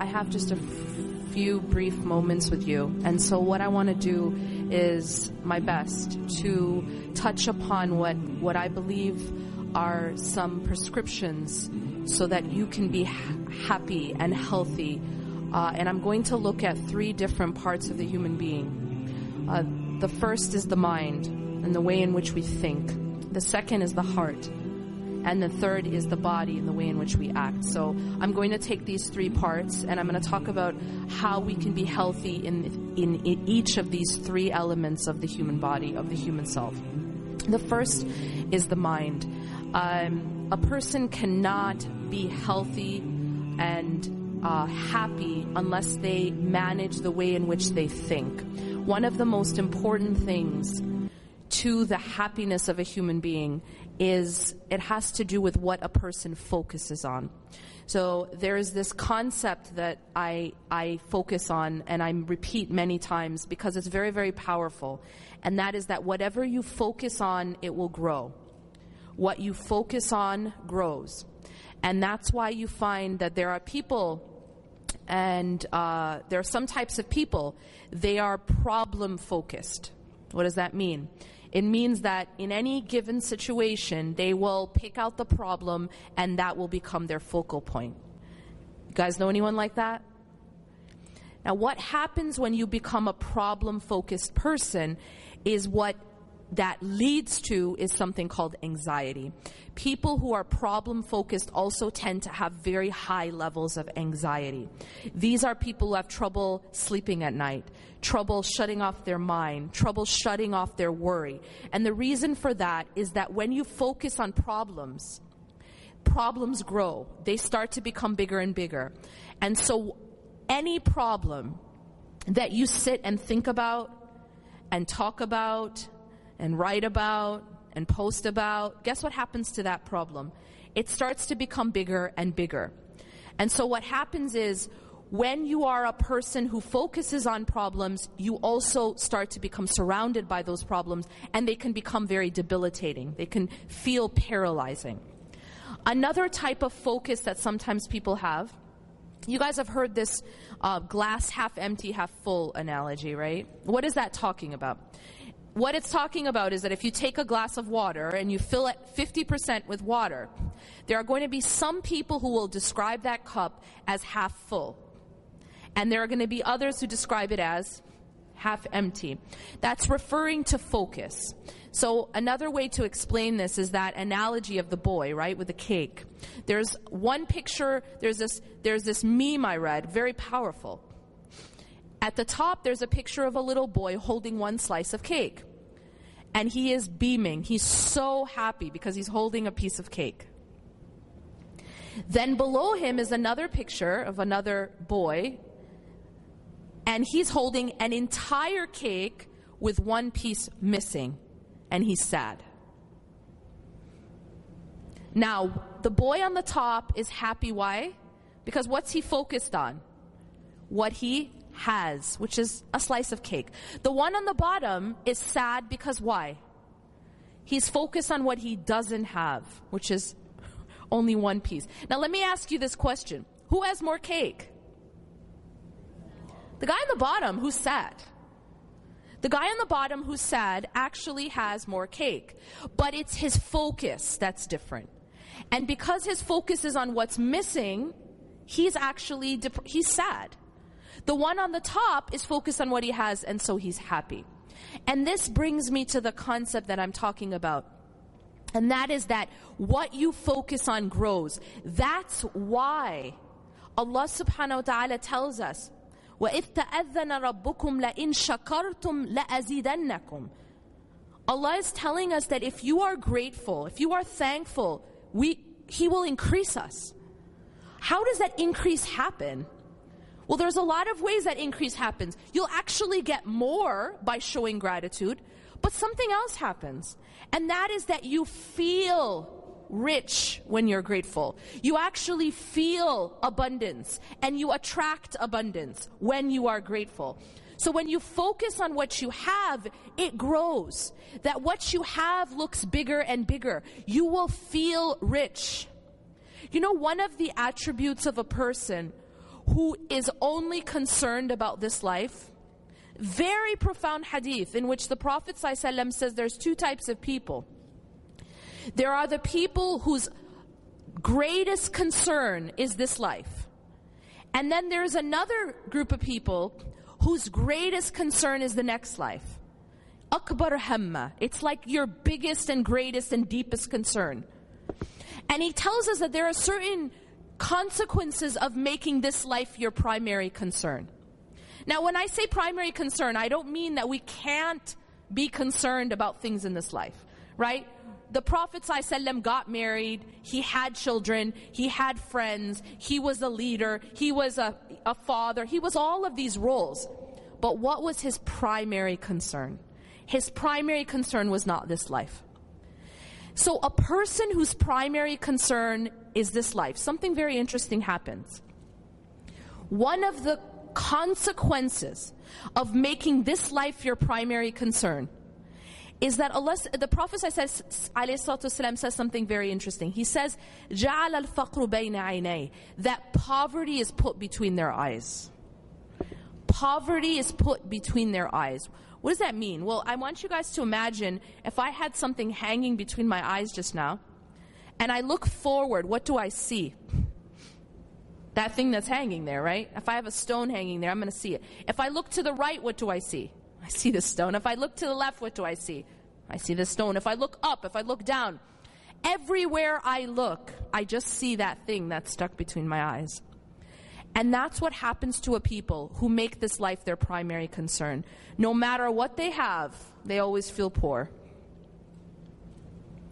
I have just a few brief moments with you, and so what I want to do is my best to touch upon what I believe are some prescriptions so that you can be happy and healthy, and I'm going to look at three different parts of the human being. The first is the mind and the way in which we think. The second is the heart. And the third is the body and the way in which we act. So I'm going to take these three parts and I'm going to talk about how we can be healthy in each of these three elements of the human body, of the human self. The first is the mind. A person cannot be healthy and happy unless they manage the way in which they think. One of the most important things to the happiness of a human being is it has to do with what a person focuses on. So there is this concept that I focus on and I repeat many times because it's very, very powerful. And that is that whatever you focus on, it will grow. What you focus on grows. And that's why you find that there are people and there are some types of people, they are problem focused. What does that mean? It means that in any given situation, they will pick out the problem and that will become their focal point. You guys know anyone like that? Now, what happens when you become a problem-focused person is what that leads to is something called anxiety. People who are problem-focused also tend to have very high levels of anxiety. These are people who have trouble sleeping at night, trouble shutting off their mind, trouble shutting off their worry. And the reason for that is that when you focus on problems, problems grow. They start to become bigger and bigger. And so any problem that you sit and think about and talk about and write about, and post about, guess what happens to that problem? It starts to become bigger and bigger. And so what happens is, when you are a person who focuses on problems, you also start to become surrounded by those problems, and they can become very debilitating. They can feel paralyzing. Another type of focus that sometimes people have, you guys have heard this glass half empty, half full analogy, right? What is that talking about? What it's talking about is that if you take a glass of water and you fill it 50% with water, there are going to be some people who will describe that cup as half full. And there are going to be others who describe it as half empty. That's referring to focus. So another way to explain this is that analogy of the boy, right, with the cake. There's one picture, there's this meme I read, very powerful. At the top, there's a picture of a little boy holding one slice of cake. And he is beaming. He's so happy because he's holding a piece of cake. Then below him is another picture of another boy. And he's holding an entire cake with one piece missing. And he's sad. Now, the boy on the top is happy. Why? Because what's he focused on? What he has, which is a slice of cake. The one on the bottom is sad because why? He's focused on what he doesn't have, which is only one piece. Now let me ask you this question. Who has more cake? The guy on the bottom who's sad. The guy on the bottom who's sad actually has more cake, but it's his focus that's different. And because his focus is on what's missing, he's actually, he's sad. The one on the top is focused on what he has, and so he's happy. And this brings me to the concept that I'm talking about. And that is that what you focus on grows. That's why Allah subhanahu wa ta'ala tells us, وَإِذْ تَأَذَّنَ رَبُّكُمْ لَإِن شَكَرْتُمْ لَأَزِيدَنَّكُمْ. Allah is telling us that if you are grateful, if you are thankful, He will increase us. How does that increase happen? Well, there's a lot of ways that increase happens. You'll actually get more by showing gratitude, but something else happens. And that is that you feel rich when you're grateful. You actually feel abundance and you attract abundance when you are grateful. So when you focus on what you have, it grows. That what you have looks bigger and bigger. You will feel rich. You know, one of the attributes of a person who is only concerned about this life, very profound hadith in which the Prophet ﷺ says there's two types of people. There are the people whose greatest concern is this life. And then there's another group of people whose greatest concern is the next life. Akbar hamma. It's like your biggest and greatest and deepest concern. And he tells us that there are certain consequences of making this life your primary concern. Now, when I say primary concern, I don't mean that we can't be concerned about things in this life, right? The Prophet ﷺ got married, he had children, he had friends, he was a leader, he was a father, he was all of these roles. But what was his primary concern? His primary concern was not this life. So a person whose primary concern is this life, something very interesting happens. One of the consequences of making this life your primary concern is that Allah, the Prophet ﷺ says something very interesting. He says, "Ja'ala al-faqru bayna 'aynay," that poverty is put between their eyes. Poverty is put between their eyes. What does that mean? Well, I want you guys to imagine if I had something hanging between my eyes just now, and I look forward, what do I see? That thing that's hanging there, right? If I have a stone hanging there, I'm going to see it. If I look to the right, what do I see? I see the stone. If I look to the left, what do I see? I see the stone. If I look up, if I look down, everywhere I look, I just see that thing that's stuck between my eyes. And that's what happens to a people who make this life their primary concern. No matter what they have, they always feel poor.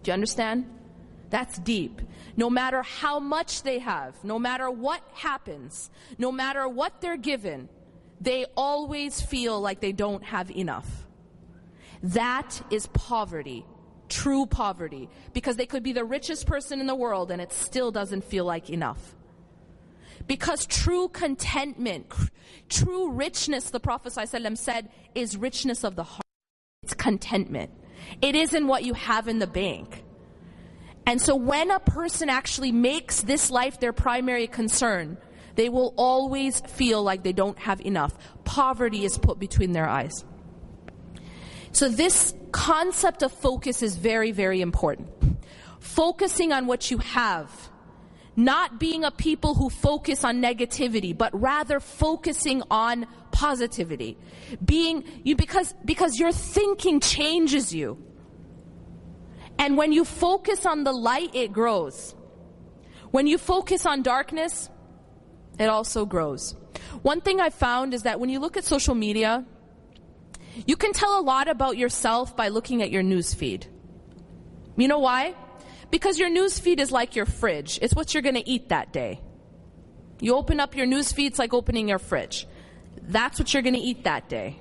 Do you understand? That's deep. No matter how much they have, no matter what happens, no matter what they're given, they always feel like they don't have enough. That is poverty, true poverty, because they could be the richest person in the world and it still doesn't feel like enough. Because true contentment, true richness, the Prophet ﷺ said, is richness of the heart. It's contentment. It isn't what you have in the bank. And so when a person actually makes this life their primary concern, they will always feel like they don't have enough. Poverty is put between their eyes. So this concept of focus is very, very important. Focusing on what you have. Not being a people who focus on negativity, but rather focusing on positivity. Because your thinking changes you. And when you focus on the light, it grows. When you focus on darkness, it also grows. One thing I found is that when you look at social media, you can tell a lot about yourself by looking at your news feed. You know why? Because your newsfeed is like your fridge. It's what you're going to eat that day. You open up your newsfeed, it's like opening your fridge. That's what you're going to eat that day.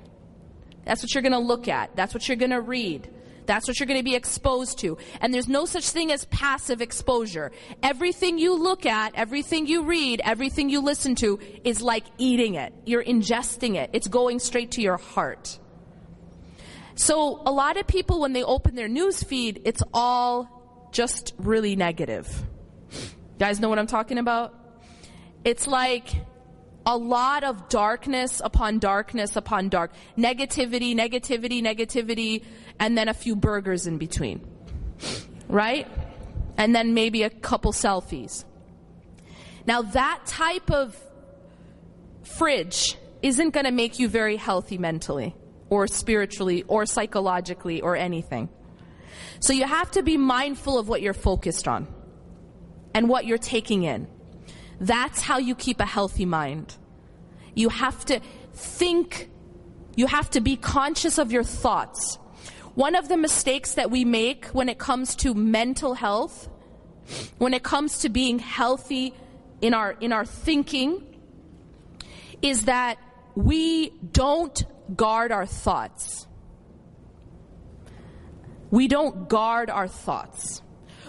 That's what you're going to look at. That's what you're going to read. That's what you're going to be exposed to. And there's no such thing as passive exposure. Everything you look at, everything you read, everything you listen to is like eating it. You're ingesting it. It's going straight to your heart. So a lot of people, when they open their newsfeed, it's all just really negative. You guys know what I'm talking about? It's like a lot of darkness upon darkness upon dark. Negativity, negativity, negativity, and then a few burgers in between. Right? And then maybe a couple selfies. Now that type of fridge isn't going to make you very healthy mentally or spiritually or psychologically or anything. So you have to be mindful of what you're focused on and what you're taking in. That's how you keep a healthy mind. You have to think, you have to be conscious of your thoughts. One of the mistakes that we make when it comes to mental health when it comes to being healthy in our thinking is that we don't guard our thoughts. We don't guard our thoughts.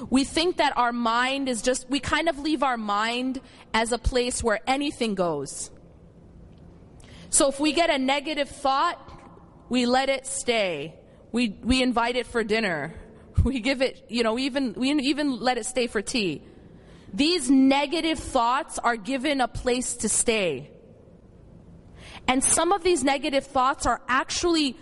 We think that our mind is just, we kind of leave our mind as a place where anything goes. So if we get a negative thought, we let it stay. We invite it for dinner. We give it, we even let it stay for tea. These negative thoughts are given a place to stay. And some of these negative thoughts are actually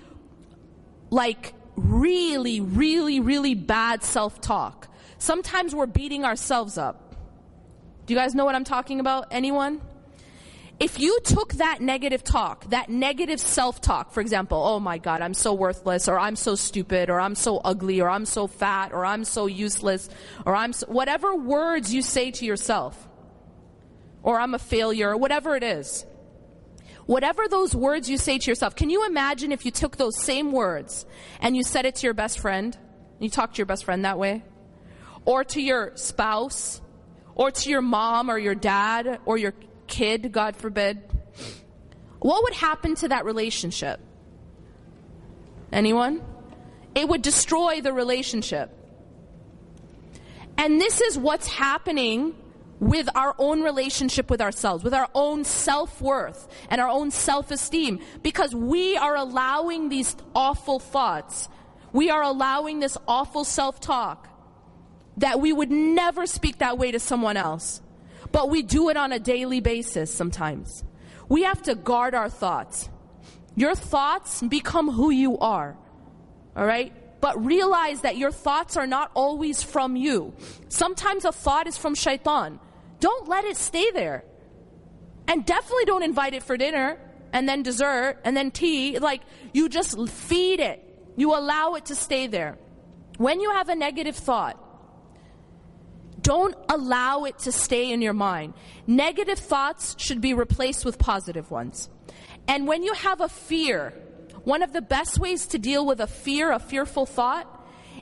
like really, really, really bad self-talk. Sometimes we're beating ourselves up. Do you guys know what I'm talking about? Anyone? If you took that negative talk, that negative self-talk, for example, oh my God, I'm so worthless, or I'm so stupid, or I'm so ugly, or I'm so fat, or I'm so useless, or I'm so, whatever words you say to yourself, or I'm a failure, or whatever it is. Whatever those words you say to yourself, can you imagine if you took those same words and you said it to your best friend, and you talked to your best friend that way, or to your spouse, or to your mom, or your dad, or your kid, God forbid, what would happen to that relationship? Anyone? It would destroy the relationship. And this is what's happening with our own relationship with ourselves, with our own self-worth and our own self-esteem, because we are allowing these awful thoughts. We are allowing this awful self-talk that we would never speak that way to someone else. But we do it on a daily basis sometimes. We have to guard our thoughts. Your thoughts become who you are. All right? But realize that your thoughts are not always from you. Sometimes a thought is from shaitan. Don't let it stay there. And definitely don't invite it for dinner, and then dessert, and then tea. Like, you just feed it. You allow it to stay there. When you have a negative thought, don't allow it to stay in your mind. Negative thoughts should be replaced with positive ones. And when you have a fear, one of the best ways to deal with a fear, a fearful thought,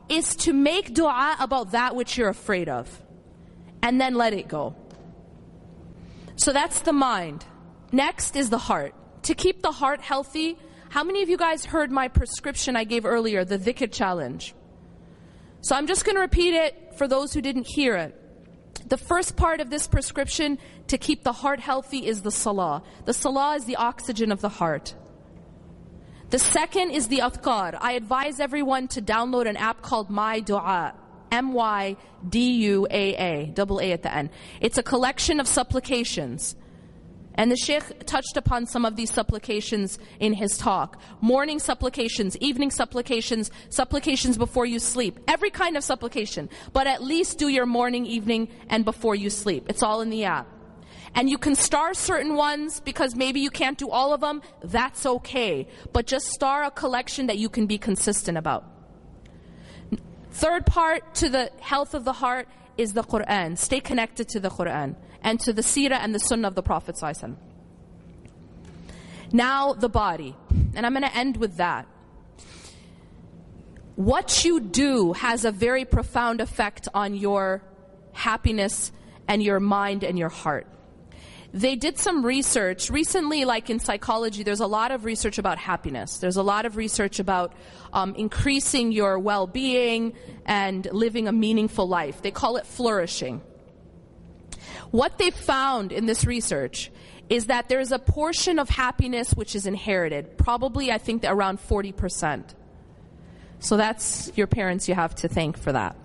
is to make dua about that which you're afraid of. And then let it go. So that's the mind. Next is the heart. To keep the heart healthy, how many of you guys heard my prescription I gave earlier, the dhikr challenge? So I'm just going to repeat it for those who didn't hear it. The first part of this prescription to keep the heart healthy is the salah. The salah is the oxygen of the heart. The second is the adhkar. I advise everyone to download an app called My Dua. MyDuaa, double A at the end. It's a collection of supplications. And the Shaykh touched upon some of these supplications in his talk. Morning supplications, evening supplications, supplications before you sleep. Every kind of supplication. But at least do your morning, evening, and before you sleep. It's all in the app. And you can star certain ones because maybe you can't do all of them. That's okay. But just star a collection that you can be consistent about. Third part to the health of the heart is the Qur'an. Stay connected to the Qur'an and to the seerah and the sunnah of the Prophet ﷺ. Now the body. And I'm going to end with that. What you do has a very profound effect on your happiness and your mind and your heart. They did some research recently, like in psychology, there's a lot of research about happiness. There's a lot of research about increasing your well-being and living a meaningful life. They call it flourishing. What they found in this research is that there's a portion of happiness which is inherited, probably I think around 40%. So that's your parents you have to thank for that.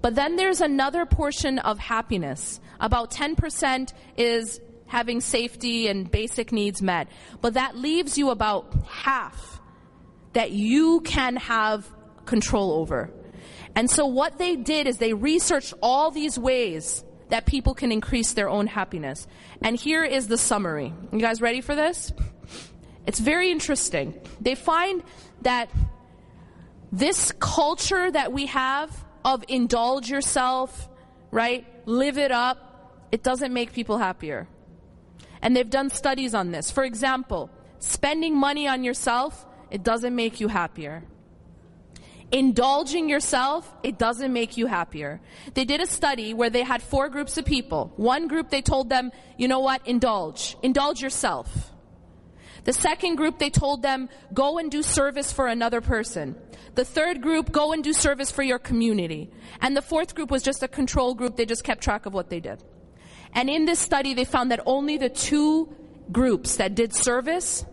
But then there's another portion of happiness. About 10% is having safety and basic needs met. But that leaves you about half that you can have control over. And so what they did is they researched all these ways that people can increase their own happiness. And here is the summary. You guys ready for this? It's very interesting. They find that this culture that we have of indulge yourself, right? Live it up. It doesn't make people happier. And they've done studies on this. For example, spending money on yourself, it doesn't make you happier. Indulging yourself, it doesn't make you happier. They did a study where they had four groups of people. One group, they told them, you know what, indulge. Indulge yourself. The second group, they told them, go and do service for another person. The third group, go and do service for your community. And the fourth group was just a control group. They just kept track of what they did. And in this study, they found that only the two groups that did service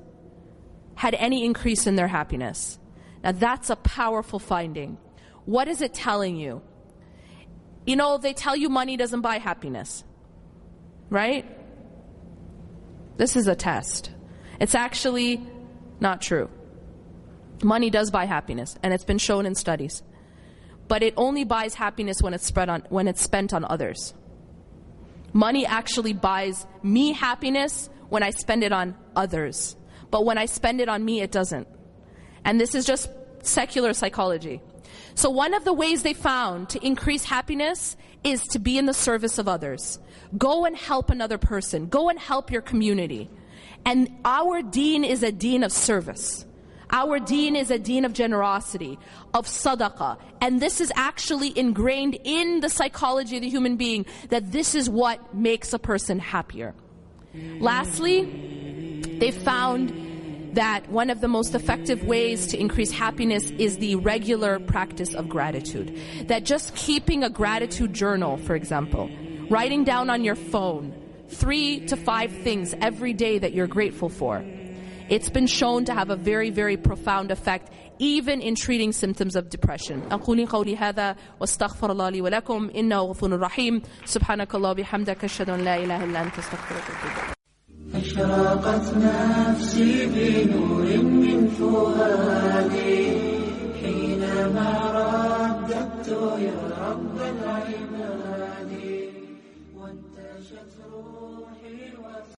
had any increase in their happiness. Now that's a powerful finding. What is it telling you? You know, they tell you money doesn't buy happiness, right? This is a test. It's actually not true. Money does buy happiness, and it's been shown in studies. But it only buys happiness when it's spent on others. Money actually buys me happiness when I spend it on others. But when I spend it on me, it doesn't. And this is just secular psychology. So one of the ways they found to increase happiness is to be in the service of others. Go and help another person. Go and help your community. And our deen is a deen of service. Our deen is a deen of generosity, of sadaqah. And this is actually ingrained in the psychology of the human being, that this is what makes a person happier. Lastly, they found that one of the most effective ways to increase happiness is the regular practice of gratitude. That just keeping a gratitude journal, for example, writing down on your phone 3 to 5 things every day that you're grateful for, it's been shown to have a very, very profound effect, even in treating symptoms of depression. أقول قولي هذا واستغفر الله لي ولكم إنه غفور رحيم سبحانك اللهم وبحمدك أشهد أن لا إله إلا أنت أستغفرك وأتوب إليك. أشرقت نفسي بنور من فؤادي حينما رددت يا رب العباد وانتشت روحي.